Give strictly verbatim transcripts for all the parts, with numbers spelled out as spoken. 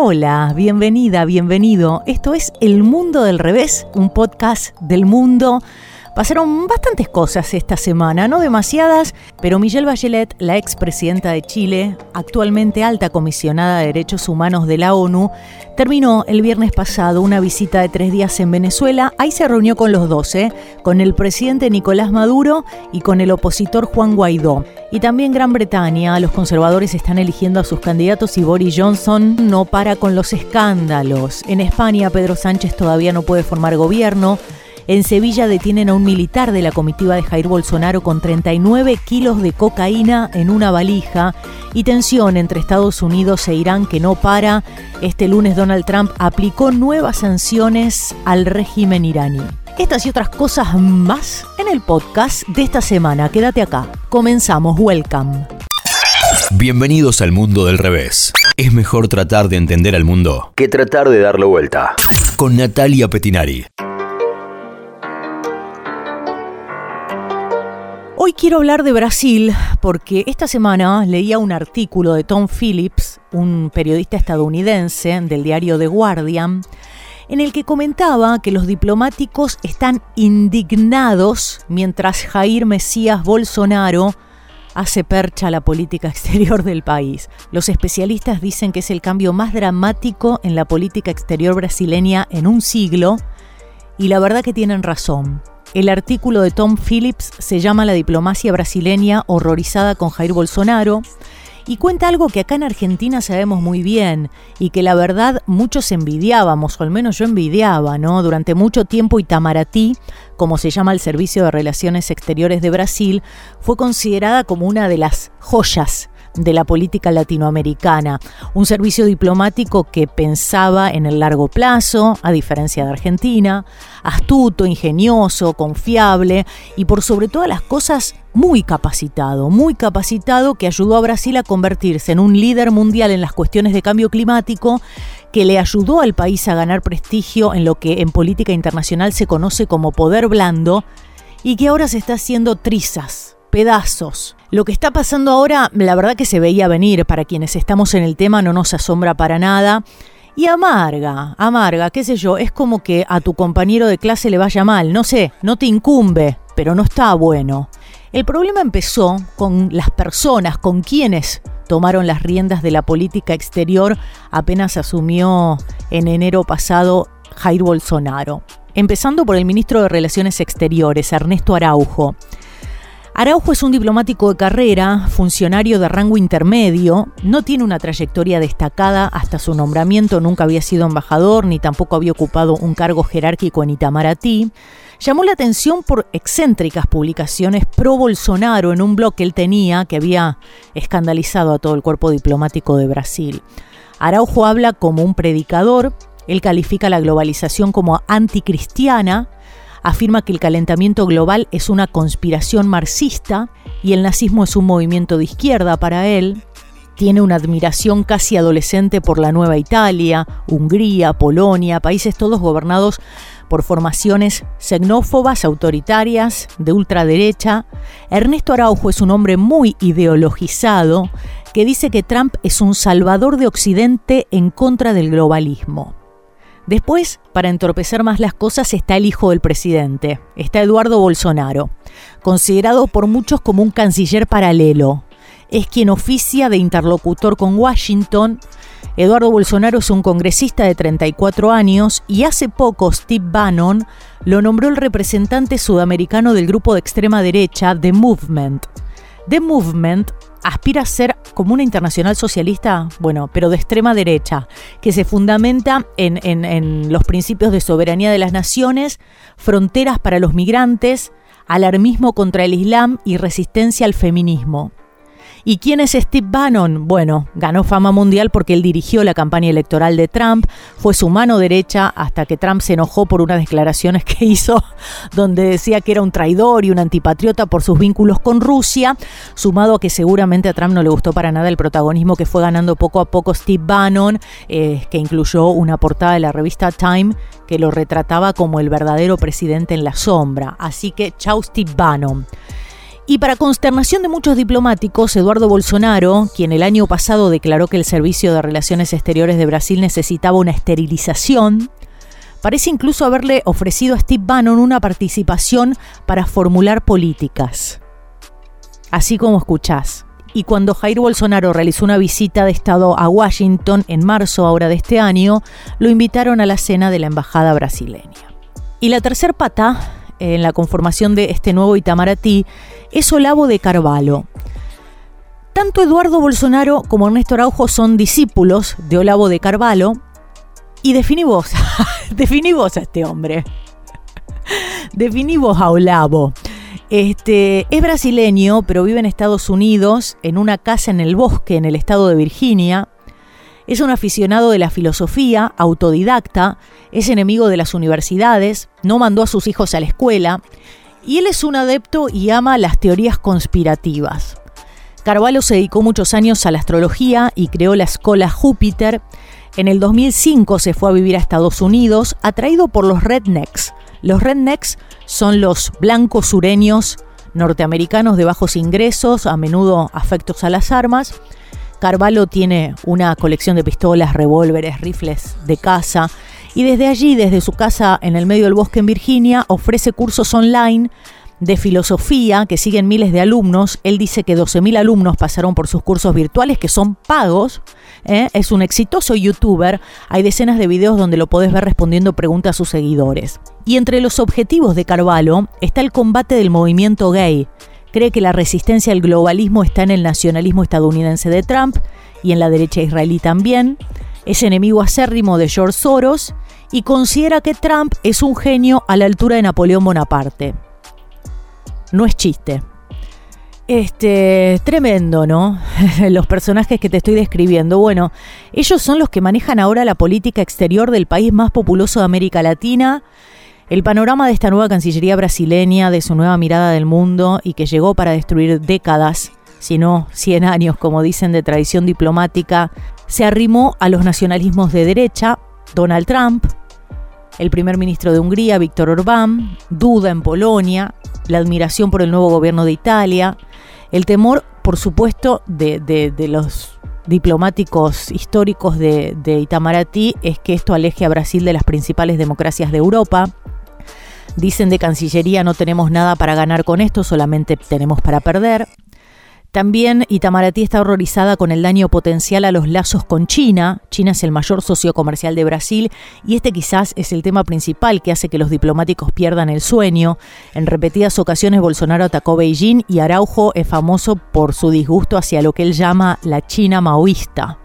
Hola, bienvenida, bienvenido. Esto es El Mundo del Revés, un podcast del mundo. Pasaron bastantes cosas esta semana, no demasiadas, pero Michelle Bachelet, la expresidenta de Chile, actualmente alta comisionada de Derechos Humanos de la ONU, terminó el viernes pasado una visita de tres días en Venezuela. Ahí se reunió con los doce, con el presidente Nicolás Maduro y con el opositor Juan Guaidó. Y también Gran Bretaña, los conservadores están eligiendo a sus candidatos y Boris Johnson no para con los escándalos. En España, Pedro Sánchez todavía no puede formar gobierno. En Sevilla detienen a un militar de la comitiva de Jair Bolsonaro con treinta y nueve kilos de cocaína en una valija y tensión entre Estados Unidos e Irán que no para. Este lunes Donald Trump aplicó nuevas sanciones al régimen iraní. Estas y otras cosas más en el podcast de esta semana. Quédate acá. Comenzamos. Welcome. Bienvenidos al Mundo del Revés. Es mejor tratar de entender al mundo que tratar de darle vuelta. Con Natalia Petinari. Hoy quiero hablar de Brasil porque esta semana leía un artículo de Tom Phillips, un periodista estadounidense del diario The Guardian, en el que comentaba que los diplomáticos están indignados mientras Jair Messias Bolsonaro hace percha a la política exterior del país. Los especialistas dicen que es el cambio más dramático en la política exterior brasileña en un siglo y la verdad que tienen razón. El artículo de Tom Phillips se llama La diplomacia brasileña horrorizada con Jair Bolsonaro y cuenta algo que acá en Argentina sabemos muy bien y que la verdad muchos envidiábamos, o al menos yo envidiaba, ¿no? Durante mucho tiempo Itamaraty, como se llama el Servicio de Relaciones Exteriores de Brasil, fue considerada como una de las joyas de la política latinoamericana, un servicio diplomático que pensaba en el largo plazo, a diferencia de Argentina, astuto, ingenioso, confiable y por sobre todas las cosas muy capacitado, muy capacitado que ayudó a Brasil a convertirse en un líder mundial en las cuestiones de cambio climático, que le ayudó al país a ganar prestigio en lo que en política internacional se conoce como poder blando y que ahora se está haciendo trizas, pedazos. Lo que está pasando ahora, la verdad que se veía venir. Para quienes estamos en el tema no nos asombra para nada. Y amarga, amarga, qué sé yo, es como que a tu compañero de clase le vaya mal. No sé, no te incumbe, pero no está bueno. El problema empezó con las personas, con quienes tomaron las riendas de la política exterior apenas asumió en enero pasado Jair Bolsonaro. Empezando por el ministro de Relaciones Exteriores, Ernesto Araújo. Araújo es un diplomático de carrera, funcionario de rango intermedio, no tiene una trayectoria destacada hasta su nombramiento, nunca había sido embajador ni tampoco había ocupado un cargo jerárquico en Itamaraty. Llamó la atención por excéntricas publicaciones pro-Bolsonaro en un blog que él tenía que había escandalizado a todo el cuerpo diplomático de Brasil. Araújo habla como un predicador, él califica la globalización como anticristiana, afirma que el calentamiento global es una conspiración marxista y el nazismo es un movimiento de izquierda para él. Tiene una admiración casi adolescente por la Nueva Italia, Hungría, Polonia, países todos gobernados por formaciones xenófobas, autoritarias, de ultraderecha. Ernesto Araújo es un hombre muy ideologizado que dice que Trump es un salvador de Occidente en contra del globalismo. Después, para entorpecer más las cosas, está el hijo del presidente, está Eduardo Bolsonaro, considerado por muchos como un canciller paralelo. Es quien oficia de interlocutor con Washington. Eduardo Bolsonaro es un congresista de treinta y cuatro años y hace poco Steve Bannon lo nombró el representante sudamericano del grupo de extrema derecha The Movement. The Movement aspira a ser como una internacional socialista, bueno, pero de extrema derecha, que se fundamenta en, en, en los principios de soberanía de las naciones, fronteras para los migrantes, alarmismo contra el Islam y resistencia al feminismo. ¿Y quién es Steve Bannon? Bueno, ganó fama mundial porque él dirigió la campaña electoral de Trump, fue su mano derecha hasta que Trump se enojó por unas declaraciones que hizo donde decía que era un traidor y un antipatriota por sus vínculos con Rusia, sumado a que seguramente a Trump no le gustó para nada el protagonismo que fue ganando poco a poco Steve Bannon, eh, que incluyó una portada de la revista Time que lo retrataba como el verdadero presidente en la sombra. Así que chau Steve Bannon. Y para consternación de muchos diplomáticos, Eduardo Bolsonaro, quien el año pasado declaró que el Servicio de Relaciones Exteriores de Brasil necesitaba una esterilización, parece incluso haberle ofrecido a Steve Bannon una participación para formular políticas. Así como escuchás. Y cuando Jair Bolsonaro realizó una visita de Estado a Washington en marzo ahora de este año, lo invitaron a la cena de la Embajada brasileña. Y la tercer pata en la conformación de este nuevo Itamaraty es Olavo de Carvalho. Tanto Eduardo Bolsonaro como Ernesto Araújo son discípulos de Olavo de Carvalho. Y definí vos, definí vos a este hombre. Definí vos a Olavo. Este, es brasileño, pero vive en Estados Unidos, en una casa en el bosque, en el estado de Virginia. Es un aficionado de la filosofía, autodidacta, es enemigo de las universidades, no mandó a sus hijos a la escuela, y él es un adepto y ama las teorías conspirativas. Carvalho se dedicó muchos años a la astrología y creó la escuela Júpiter. En el dos mil cinco se fue a vivir a Estados Unidos, atraído por los rednecks. Los rednecks son los blancos sureños norteamericanos de bajos ingresos, a menudo afectos a las armas. Carvalho tiene una colección de pistolas, revólveres, rifles de caza, y desde allí, desde su casa en el medio del bosque en Virginia, ofrece cursos online de filosofía que siguen miles de alumnos. Él dice que doce mil alumnos pasaron por sus cursos virtuales, que son pagos. ¿eh? Es un exitoso youtuber. Hay decenas de videos donde lo podés ver respondiendo preguntas a sus seguidores. Y entre los objetivos de Carvalho está el combate del movimiento gay. Cree que la resistencia al globalismo está en el nacionalismo estadounidense de Trump y en la derecha israelí también. Es enemigo acérrimo de George Soros y considera que Trump es un genio a la altura de Napoleón Bonaparte. No es chiste. Este, tremendo, ¿no? Los personajes que te estoy describiendo. Bueno, ellos son los que manejan ahora la política exterior del país más populoso de América Latina. El panorama de esta nueva Cancillería brasileña, de su nueva mirada del mundo y que llegó para destruir décadas, si no cien años, como dicen, de tradición diplomática, se arrimó a los nacionalismos de derecha. Donald Trump, el primer ministro de Hungría, Viktor Orbán, duda en Polonia, la admiración por el nuevo gobierno de Italia, el temor, por supuesto, de, de, de los diplomáticos históricos de, de Itamaraty es que esto aleje a Brasil de las principales democracias de Europa. Dicen de Cancillería: no tenemos nada para ganar con esto, solamente tenemos para perder. También Itamaraty está horrorizada con el daño potencial a los lazos con China. China es el mayor socio comercial de Brasil y este quizás es el tema principal que hace que los diplomáticos pierdan el sueño. En repetidas ocasiones Bolsonaro atacó Beijing y Araujo es famoso por su disgusto hacia lo que él llama la China maoísta.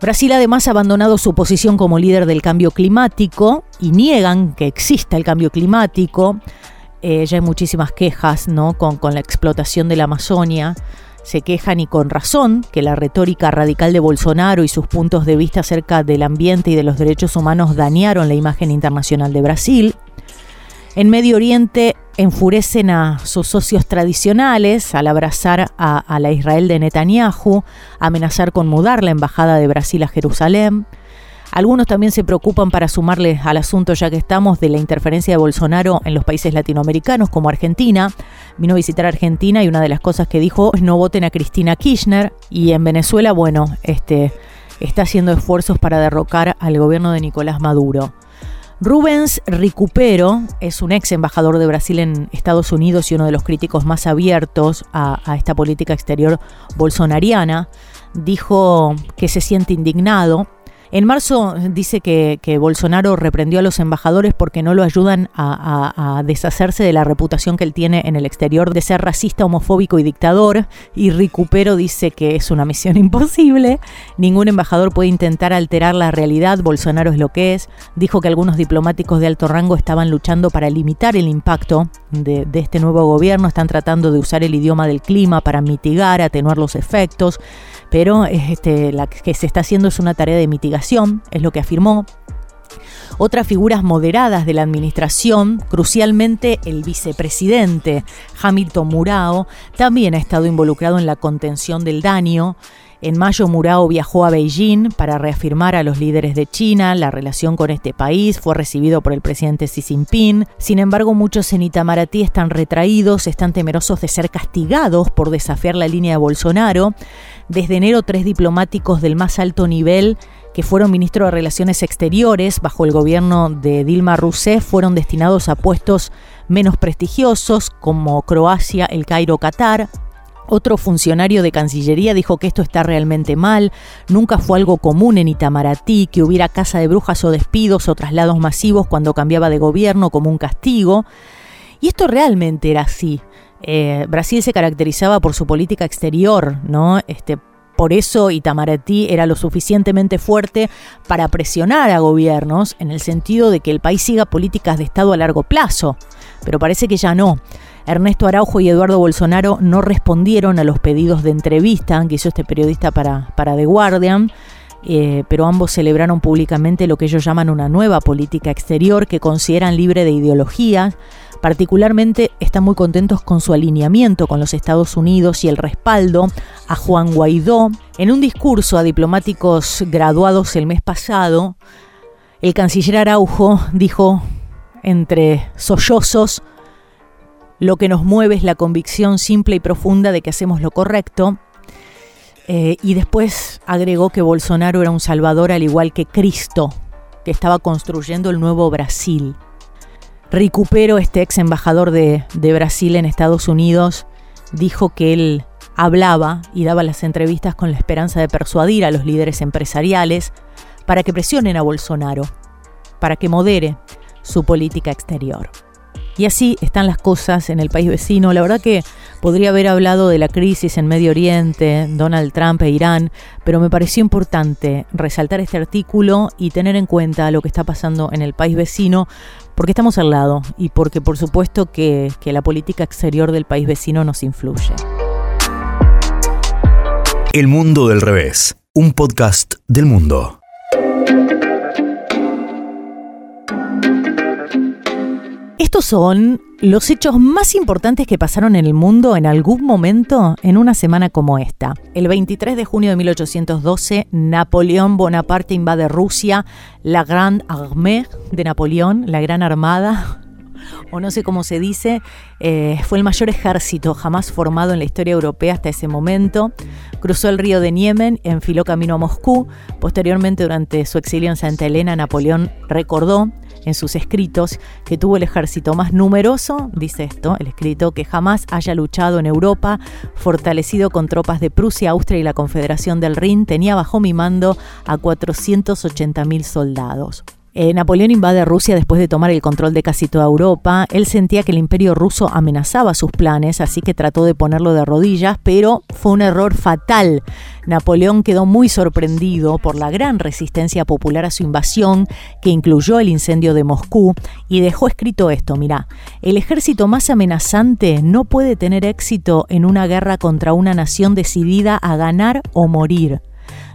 Brasil además ha abandonado su posición como líder del cambio climático y niegan que exista el cambio climático. Eh, ya hay muchísimas quejas, ¿no? con, con la explotación de la Amazonia. Se quejan, y con razón, que la retórica radical de Bolsonaro y sus puntos de vista acerca del ambiente y de los derechos humanos dañaron la imagen internacional de Brasil. En Medio Oriente enfurecen a sus socios tradicionales al abrazar a, a la Israel de Netanyahu, amenazar con mudar la embajada de Brasil a Jerusalén. Algunos también se preocupan, para sumarles al asunto ya que estamos, de la interferencia de Bolsonaro en los países latinoamericanos como Argentina. Vino a visitar Argentina y una de las cosas que dijo es: no voten a Cristina Kirchner. Y en Venezuela, bueno, este, está haciendo esfuerzos para derrocar al gobierno de Nicolás Maduro. Rubens Ricupero es un ex embajador de Brasil en Estados Unidos y uno de los críticos más abiertos a, a esta política exterior bolsonariana. Dijo que se siente indignado. En marzo dice que, que Bolsonaro reprendió a los embajadores porque no lo ayudan a, a, a deshacerse de la reputación que él tiene en el exterior de ser racista, homofóbico y dictador. Y Ricupero dice que es una misión imposible. Ningún embajador puede intentar alterar la realidad. Bolsonaro es lo que es. Dijo que algunos diplomáticos de alto rango estaban luchando para limitar el impacto de, de este nuevo gobierno. Están tratando de usar el idioma del clima para mitigar, atenuar los efectos. Pero este, la que se está haciendo es una tarea de mitigación, es lo que afirmó. Otras figuras moderadas de la administración, crucialmente el vicepresidente Hamilton Murao, también ha estado involucrado en la contención del daño. En mayo, Murao viajó a Beijing para reafirmar a los líderes de China la relación con este país. Fue recibido por el presidente Xi Jinping. Sin embargo, muchos en Itamaraty están retraídos, están temerosos de ser castigados por desafiar la línea de Bolsonaro. Desde enero, tres diplomáticos del más alto nivel que fueron ministros de Relaciones Exteriores bajo el gobierno de Dilma Rousseff fueron destinados a puestos menos prestigiosos como Croacia, El Cairo, Qatar. Otro funcionario de Cancillería dijo que esto está realmente mal, nunca fue algo común en Itamaraty que hubiera caza de brujas o despidos o traslados masivos cuando cambiaba de gobierno como un castigo. Y esto realmente era así. Eh, Brasil se caracterizaba por su política exterior, ¿no? Este, por eso Itamaraty era lo suficientemente fuerte para presionar a gobiernos en el sentido de que el país siga políticas de Estado a largo plazo, pero parece que ya no. Ernesto Araújo y Eduardo Bolsonaro no respondieron a los pedidos de entrevista que hizo este periodista para, para The Guardian, eh, pero ambos celebraron públicamente lo que ellos llaman una nueva política exterior que consideran libre de ideologías. Particularmente están muy contentos con su alineamiento con los Estados Unidos y el respaldo a Juan Guaidó. En un discurso a diplomáticos graduados el mes pasado, el canciller Araújo dijo, entre sollozos, lo que nos mueve es la convicción simple y profunda de que hacemos lo correcto. Eh, y después agregó que Bolsonaro era un salvador al igual que Cristo, que estaba construyendo el nuevo Brasil. Ricupero, este ex embajador de, de Brasil en Estados Unidos, dijo que él hablaba y daba las entrevistas con la esperanza de persuadir a los líderes empresariales para que presionen a Bolsonaro, para que modere su política exterior. Y así están las cosas en el país vecino. La verdad que podría haber hablado de la crisis en Medio Oriente, Donald Trump e Irán, pero me pareció importante resaltar este artículo y tener en cuenta lo que está pasando en el país vecino, porque estamos al lado y porque por supuesto que, que la política exterior del país vecino nos influye. El mundo del revés, un podcast del mundo. Estos son los hechos más importantes que pasaron en el mundo en algún momento en una semana como esta. El veintitrés de junio de mil ochocientos doce, Napoleón Bonaparte invade Rusia, la Grande Armée de Napoleón, la Gran Armada, o no sé cómo se dice, eh, fue el mayor ejército jamás formado en la historia europea hasta ese momento. Cruzó el río de Niemen, enfiló camino a Moscú. Posteriormente, durante su exilio en Santa Elena, Napoleón recordó en sus escritos que tuvo el ejército más numeroso, dice esto, el escrito, que jamás haya luchado en Europa, fortalecido con tropas de Prusia, Austria y la Confederación del Rin, tenía bajo mi mando a cuatrocientos ochenta mil soldados. Eh, Napoleón invade Rusia después de tomar el control de casi toda Europa. Él sentía que el imperio ruso amenazaba sus planes, así que trató de ponerlo de rodillas, pero fue un error fatal. Napoleón quedó muy sorprendido por la gran resistencia popular a su invasión, que incluyó el incendio de Moscú, y dejó escrito esto, mirá. El ejército más amenazante no puede tener éxito en una guerra contra una nación decidida a ganar o morir.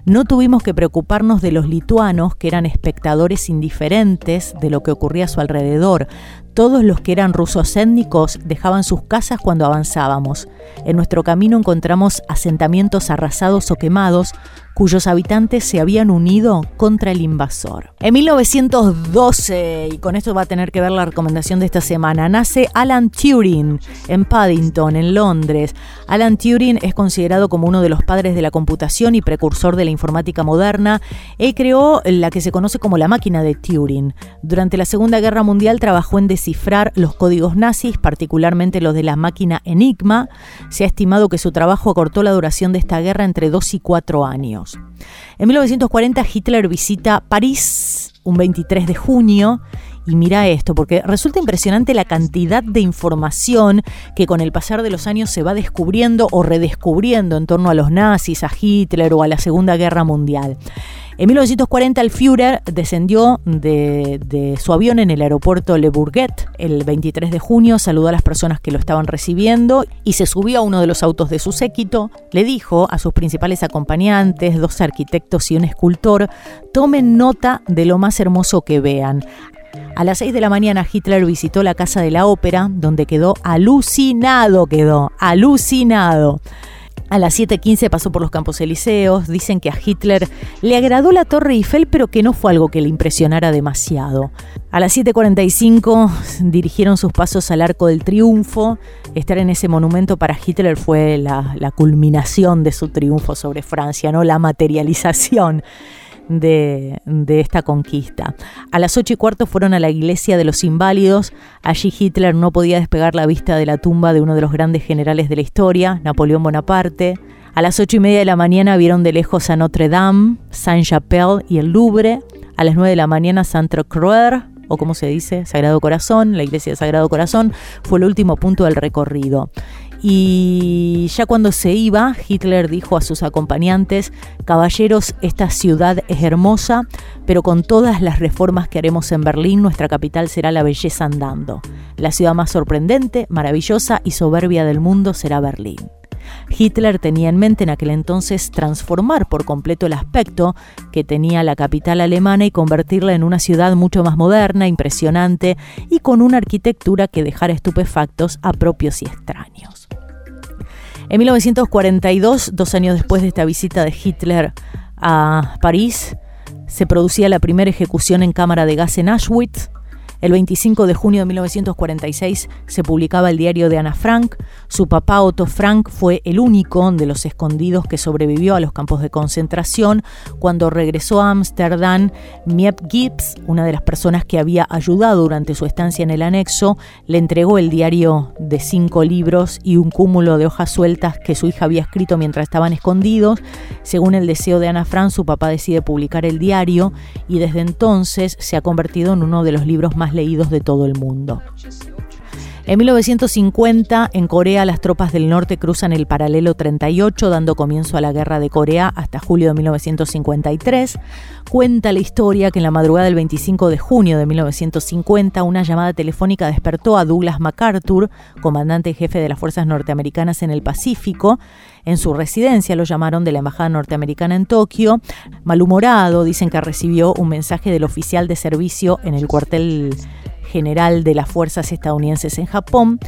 No tuvimos que preocuparnos de los lituanos, que eran espectadores indiferentes de lo que ocurría a su alrededor. Todos los que eran rusos étnicos dejaban sus casas cuando avanzábamos. En nuestro camino encontramos asentamientos arrasados o quemados, cuyos habitantes se habían unido contra el invasor. En mil novecientos doce, y con esto va a tener que ver la recomendación de esta semana, nace Alan Turing en Paddington, en Londres. Alan Turing es considerado como uno de los padres de la computación y precursor de la informática moderna. Él creó la que se conoce como la máquina de Turing. Durante la Segunda Guerra Mundial trabajó en descifrar los códigos nazis, particularmente los de la máquina Enigma. Se ha estimado que su trabajo acortó la duración de esta guerra entre dos y cuatro años. En mil novecientos cuarenta, Hitler visita París un veintitrés de junio y mira esto, porque resulta impresionante la cantidad de información que con el pasar de los años se va descubriendo o redescubriendo en torno a los nazis, a Hitler o a la Segunda Guerra Mundial. En mil novecientos cuarenta, el Führer descendió de, de su avión en el aeropuerto Le Bourget el veintitrés de junio, saludó a las personas que lo estaban recibiendo y se subió a uno de los autos de su séquito. Le dijo a sus principales acompañantes, dos arquitectos y un escultor, tomen nota de lo más hermoso que vean. A las seis de la mañana Hitler visitó la Casa de la Ópera, donde quedó alucinado, quedó alucinado. A las siete quince pasó por los Campos Elíseos. Dicen que a Hitler le agradó la Torre Eiffel, pero que no fue algo que le impresionara demasiado. A las siete cuarenta y cinco dirigieron sus pasos al Arco del Triunfo. Estar en ese monumento para Hitler fue la, la culminación de su triunfo sobre Francia, ¿no? La materialización de, de esta conquista. A las ocho y cuarto fueron a la Iglesia de los Inválidos. Allí Hitler no podía despegar la vista de la tumba de uno de los grandes generales de la historia, Napoleón Bonaparte. A las ocho y media de la mañana vieron de lejos a Notre Dame, Saint-Chapelle y el Louvre. A las nueve de la mañana, Sainte-Croix, o como se dice, Sagrado Corazón, la iglesia de Sagrado Corazón, fue el último punto del recorrido. Y ya cuando se iba, Hitler dijo a sus acompañantes: caballeros, esta ciudad es hermosa, pero con todas las reformas que haremos en Berlín, nuestra capital será la belleza andando. La ciudad más sorprendente, maravillosa y soberbia del mundo será Berlín. Hitler tenía en mente en aquel entonces transformar por completo el aspecto que tenía la capital alemana y convertirla en una ciudad mucho más moderna, impresionante y con una arquitectura que dejara estupefactos a propios y extraños. En mil novecientos cuarenta y dos, dos años después de esta visita de Hitler a París, se producía la primera ejecución en cámara de gas en Auschwitz. El veinticinco de junio de mil novecientos cuarenta y seis se publicaba el diario de Ana Frank. Su papá, Otto Frank, fue el único de los escondidos que sobrevivió a los campos de concentración. Cuando regresó a Ámsterdam, Miep Gies, una de las personas que había ayudado durante su estancia en el anexo, le entregó el diario de cinco libros y un cúmulo de hojas sueltas que su hija había escrito mientras estaban escondidos. Según el deseo de Ana Frank, su papá decide publicar el diario y desde entonces se ha convertido en uno de los libros más leídos de todo el mundo. En mil novecientos cincuenta, en Corea, las tropas del norte cruzan el paralelo treinta y ocho, dando comienzo a la Guerra de Corea hasta julio de mil novecientos cincuenta y tres. Cuenta la historia que en la madrugada del veinticinco de junio de mil novecientos cincuenta, una llamada telefónica despertó a Douglas MacArthur, comandante en jefe de las fuerzas norteamericanas en el Pacífico. En su residencia lo llamaron de la embajada norteamericana en Tokio. Malhumorado, dicen que recibió un mensaje del oficial de servicio en el cuartel general de las fuerzas estadounidenses en Japón,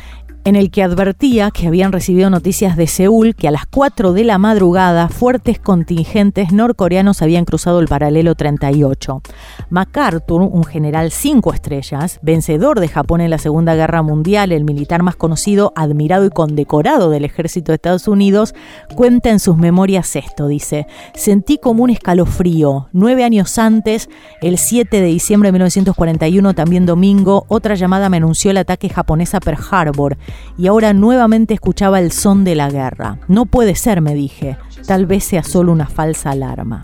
en el que advertía que habían recibido noticias de Seúl que a las cuatro de la madrugada fuertes contingentes norcoreanos habían cruzado el paralelo treinta y ocho. MacArthur, un general cinco estrellas, vencedor de Japón en la Segunda Guerra Mundial, el militar más conocido, admirado y condecorado del ejército de Estados Unidos, cuenta en sus memorias esto, dice: «Sentí como un escalofrío. Nueve años antes, el siete de diciembre de mil novecientos cuarenta y uno, también domingo, otra llamada me anunció el ataque japonés a Pearl Harbor. Y ahora nuevamente escuchaba el son de la guerra. No puede ser, me dije. Tal vez sea solo una falsa alarma».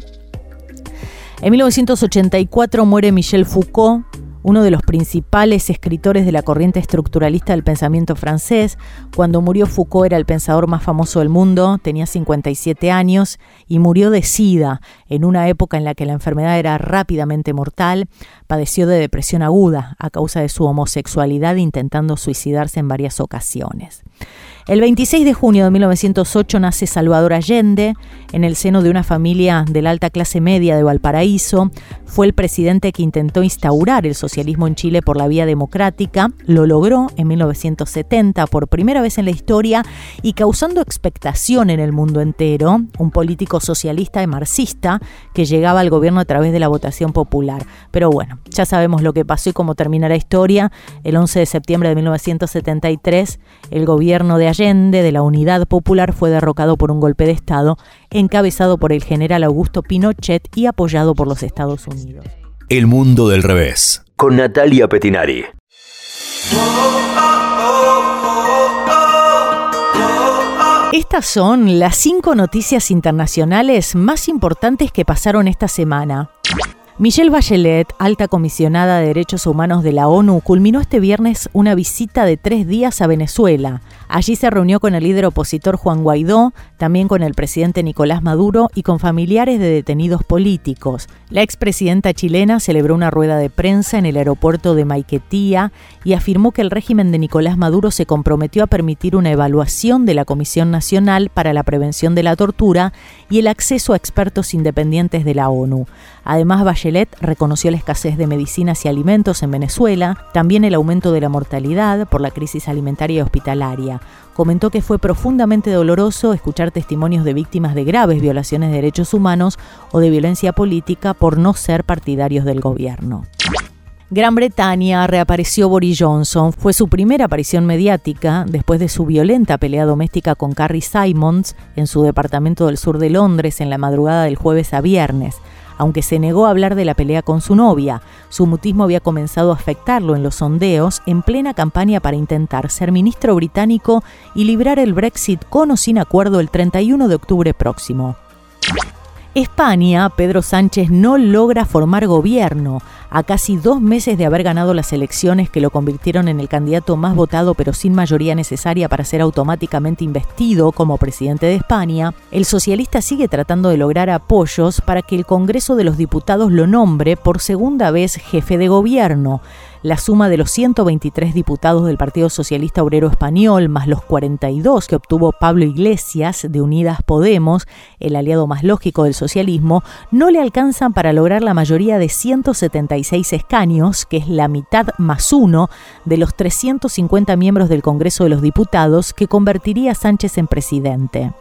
En mil novecientos ochenta y cuatro muere Michel Foucault, uno de los principales escritores de la corriente estructuralista del pensamiento francés. Cuando murió Foucault era el pensador más famoso del mundo, tenía cincuenta y siete años y murió de SIDA en una época en la que la enfermedad era rápidamente mortal. Padeció de depresión aguda a causa de su homosexualidad, intentando suicidarse en varias ocasiones. El veintiséis de junio de mil novecientos ocho nace Salvador Allende en el seno de una familia de la alta clase media de Valparaíso. Fue el presidente que intentó instaurar el socialismo en Chile por la vía democrática. Lo logró en mil novecientos setenta por primera vez en la historia y causando expectación en el mundo entero. Un político socialista y marxista que llegaba al gobierno a través de la votación popular. Pero bueno, ya sabemos lo que pasó y cómo termina la historia. El once de septiembre de mil novecientos setenta y tres, el gobierno de Allende, de la Unidad Popular, fue derrocado por un golpe de Estado encabezado por el general Augusto Pinochet y apoyado por los Estados Unidos. El mundo del revés, con Natalia Petinari. Estas son las cinco noticias internacionales más importantes que pasaron esta semana. Michelle Bachelet, alta comisionada de Derechos Humanos de la ONU, culminó este viernes una visita de tres días a Venezuela. Allí se reunió con el líder opositor Juan Guaidó, también con el presidente Nicolás Maduro y con familiares de detenidos políticos. La expresidenta chilena celebró una rueda de prensa en el aeropuerto de Maiquetía y afirmó que el régimen de Nicolás Maduro se comprometió a permitir una evaluación de la Comisión Nacional para la Prevención de la Tortura y el acceso a expertos independientes de la ONU. Además, Bachelet reconoció la escasez de medicinas y alimentos en Venezuela, también el aumento de la mortalidad por la crisis alimentaria y hospitalaria. Comentó que fue profundamente doloroso escuchar testimonios de víctimas de graves violaciones de derechos humanos o de violencia política por no ser partidarios del gobierno. Gran Bretaña reapareció Boris Johnson. Fue su primera aparición mediática después de su violenta pelea doméstica con Carrie Simons en su departamento del sur de Londres en la madrugada del jueves a viernes. Aunque se negó a hablar de la pelea con su novia, su mutismo había comenzado a afectarlo en los sondeos en plena campaña para intentar ser ministro británico y librar el Brexit con o sin acuerdo el treinta y uno de octubre próximo. España, Pedro Sánchez no logra formar gobierno. A casi dos meses de haber ganado las elecciones que lo convirtieron en el candidato más votado pero sin mayoría necesaria para ser automáticamente investido como presidente de España, el socialista sigue tratando de lograr apoyos para que el Congreso de los Diputados lo nombre por segunda vez jefe de gobierno. La suma de los ciento veintitrés diputados del Partido Socialista Obrero Español, más los cuarenta y dos que obtuvo Pablo Iglesias de Unidas Podemos, el aliado más lógico del socialismo, no le alcanzan para lograr la mayoría de ciento setenta y seis escaños, que es la mitad más uno de los trescientos cincuenta miembros del Congreso de los Diputados que convertiría a Sánchez en presidente.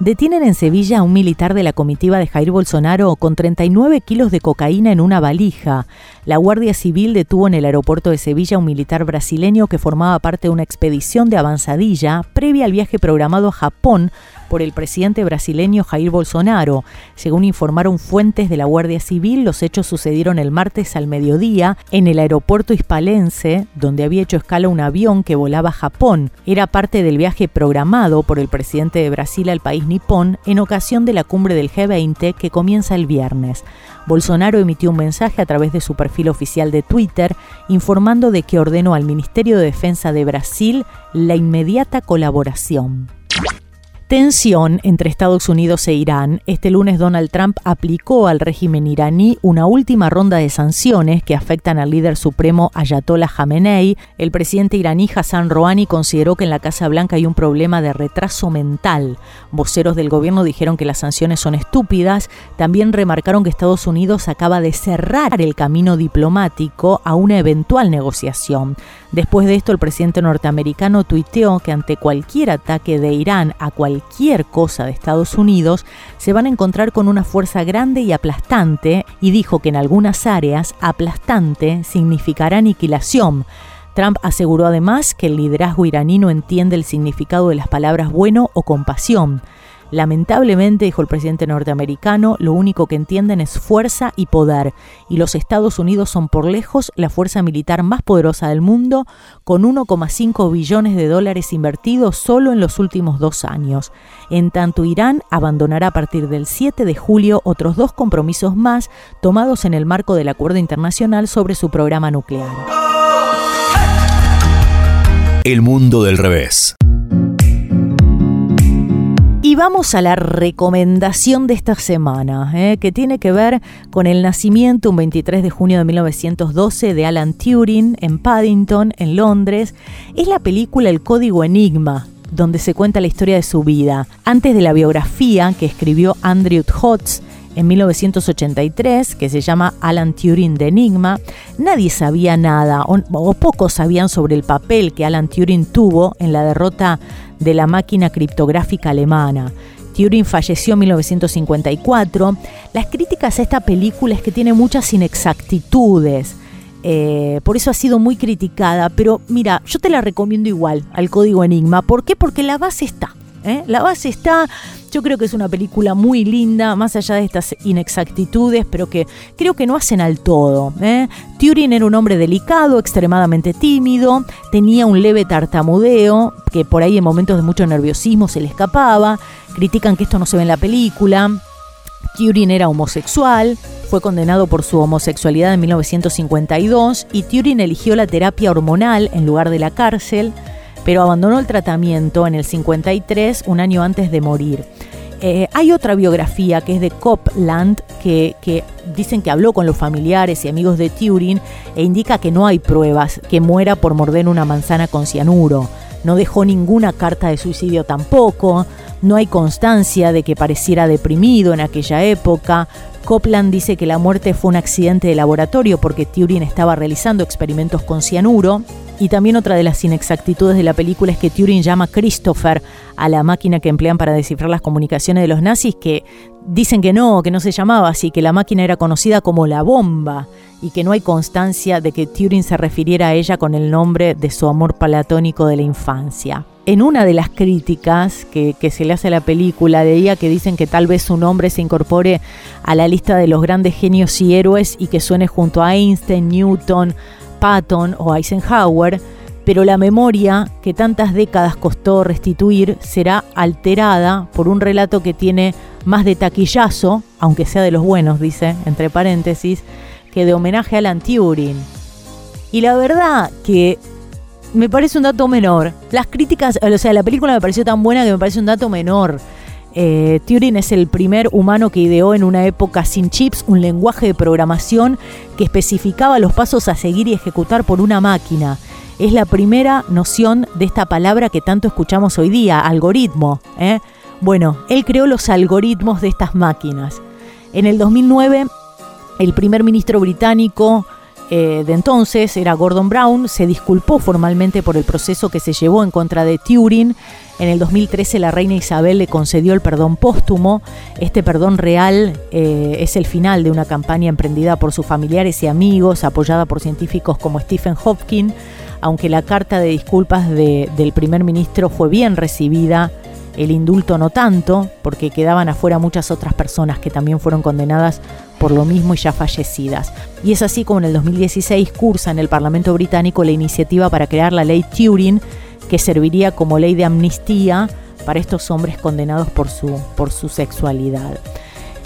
Detienen en Sevilla a un militar de la comitiva de Jair Bolsonaro con treinta y nueve kilos de cocaína en una valija. La Guardia Civil detuvo en el aeropuerto de Sevilla a un militar brasileño que formaba parte de una expedición de avanzadilla previa al viaje programado a Japón por el presidente brasileño Jair Bolsonaro. Según informaron fuentes de la Guardia Civil, los hechos sucedieron el martes al mediodía en el aeropuerto hispalense, donde había hecho escala un avión que volaba a Japón. Era parte del viaje programado por el presidente de Brasil al país nipón en ocasión de la cumbre del G veinte que comienza el viernes. Bolsonaro emitió un mensaje a través de su perfil oficial de Twitter informando de que ordenó al Ministerio de Defensa de Brasil la inmediata colaboración. Tensión entre Estados Unidos e Irán. Este lunes Donald Trump aplicó al régimen iraní una última ronda de sanciones que afectan al líder supremo Ayatollah Khamenei. El presidente iraní Hassan Rouhani consideró que en la Casa Blanca hay un problema de retraso mental. Voceros del gobierno dijeron que las sanciones son estúpidas. También remarcaron que Estados Unidos acaba de cerrar el camino diplomático a una eventual negociación. Después de esto, el presidente norteamericano tuiteó que ante cualquier ataque de Irán a cualquier cualquier cosa de Estados Unidos, se van a encontrar con una fuerza grande y aplastante, y dijo que en algunas áreas aplastante significará aniquilación. Trump aseguró además que el liderazgo iraní no entiende el significado de las palabras bueno o compasión. Lamentablemente, dijo el presidente norteamericano, lo único que entienden es fuerza y poder, y los Estados Unidos son por lejos la fuerza militar más poderosa del mundo, con uno coma cinco billones de dólares invertidos solo en los últimos dos años. En tanto, Irán abandonará a partir del siete de julio otros dos compromisos más tomados en el marco del Acuerdo Internacional sobre su programa nuclear. El mundo del revés. Y vamos a la recomendación de esta semana, eh, que tiene que ver con el nacimiento, un veintitrés de junio de mil novecientos doce, de Alan Turing en Paddington, en Londres. Es la película El Código Enigma, donde se cuenta la historia de su vida. Antes de la biografía que escribió Andrew Hodges en mil novecientos ochenta y tres, que se llama Alan Turing de Enigma, nadie sabía nada, o, o pocos sabían sobre el papel que Alan Turing tuvo en la derrota de la máquina criptográfica alemana. Turing falleció en mil novecientos cincuenta y cuatro. Las críticas a esta película es que tiene muchas inexactitudes. Eh, por eso ha sido muy criticada. Pero mira, yo te la recomiendo igual al Código Enigma. ¿Por qué? Porque la base está. ¿Eh? La base está, yo creo que es una película muy linda, más allá de estas inexactitudes, pero que creo que no hacen al todo. ¿eh? Turing era un hombre delicado, extremadamente tímido, tenía un leve tartamudeo, que por ahí en momentos de mucho nerviosismo se le escapaba. Critican que esto no se ve en la película. Turing era homosexual, fue condenado por su homosexualidad en mil novecientos cincuenta y dos y Turing eligió la terapia hormonal en lugar de la cárcel, pero abandonó el tratamiento en el cincuenta y tres, un año antes de morir. Eh, hay otra biografía que es de Copland, que, que dicen que habló con los familiares y amigos de Turing e indica que no hay pruebas que muera por morder una manzana con cianuro. No dejó ninguna carta de suicidio tampoco, no hay constancia de que pareciera deprimido en aquella época, Copland dice que la muerte fue un accidente de laboratorio porque Turing estaba realizando experimentos con cianuro. Y también otra de las inexactitudes de la película es que Turing llama Christopher a la máquina que emplean para descifrar las comunicaciones de los nazis, que dicen que no, que no se llamaba así, que la máquina era conocida como la bomba y que no hay constancia de que Turing se refiriera a ella con el nombre de su amor platónico de la infancia. En una de las críticas que, que se le hace a la película, de ella que dicen que tal vez su nombre se incorpore a la lista de los grandes genios y héroes y que suene junto a Einstein, Newton, Patton o Eisenhower, pero la memoria que tantas décadas costó restituir será alterada por un relato que tiene más de taquillazo, aunque sea de los buenos, dice, entre paréntesis, que de homenaje a Alan Turing. Y la verdad que me parece un dato menor. Las críticas, o sea, la película me pareció tan buena que me parece un dato menor. Eh, Turing es el primer humano que ideó en una época sin chips un lenguaje de programación que especificaba los pasos a seguir y ejecutar por una máquina. Es la primera noción de esta palabra que tanto escuchamos hoy día, algoritmo. ¿eh? Bueno, él creó los algoritmos de estas máquinas. En el dos mil nueve, el primer ministro británico eh, de entonces, era Gordon Brown, se disculpó formalmente por el proceso que se llevó en contra de Turing. En el dos mil trece la reina Isabel le concedió el perdón póstumo. Este perdón real eh, es el final de una campaña emprendida por sus familiares y amigos, apoyada por científicos como Stephen Hopkins, aunque la carta de disculpas de, del primer ministro fue bien recibida, el indulto no tanto, porque quedaban afuera muchas otras personas que también fueron condenadas por lo mismo y ya fallecidas. Y es así como en el dos mil dieciséis cursa en el Parlamento británico la iniciativa para crear la ley Turing, que serviría como ley de amnistía para estos hombres condenados por su, por su sexualidad.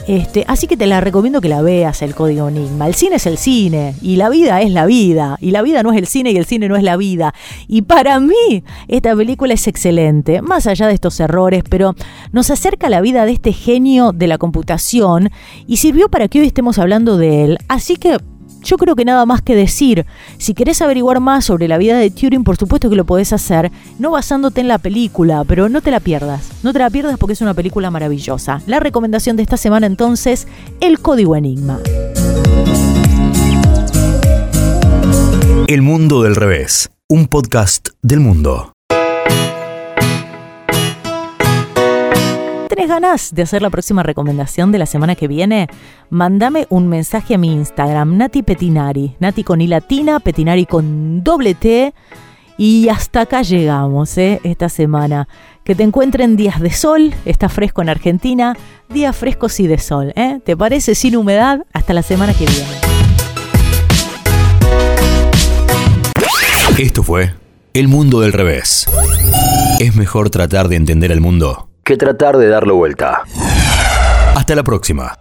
Este, así que te la recomiendo que la veas, El Código Enigma. El cine es el cine, y la vida es la vida, y la vida no es el cine, y el cine no es la vida. Y para mí, esta película es excelente, más allá de estos errores, pero nos acerca a la vida de este genio de la computación, y sirvió para que hoy estemos hablando de él. Así que yo creo que nada más que decir. Si querés averiguar más sobre la vida de Turing, por supuesto que lo podés hacer, no basándote en la película, pero no te la pierdas. No te la pierdas porque es una película maravillosa. La recomendación de esta semana, entonces, El Código Enigma. El Mundo del Revés, un podcast del mundo. ¿Tenés ganas de hacer la próxima recomendación de la semana que viene? Mándame un mensaje a mi Instagram, Nati Petinari. Nati con i latina, Petinari con doble T. Y hasta acá llegamos ¿eh? esta semana. Que te encuentren días de sol, está fresco en Argentina, días frescos y de sol. ¿eh? ¿Te parece? Sin humedad, hasta la semana que viene. Esto fue El Mundo del Revés. Es mejor tratar de entender el mundo que tratar de darle vuelta. Hasta la próxima.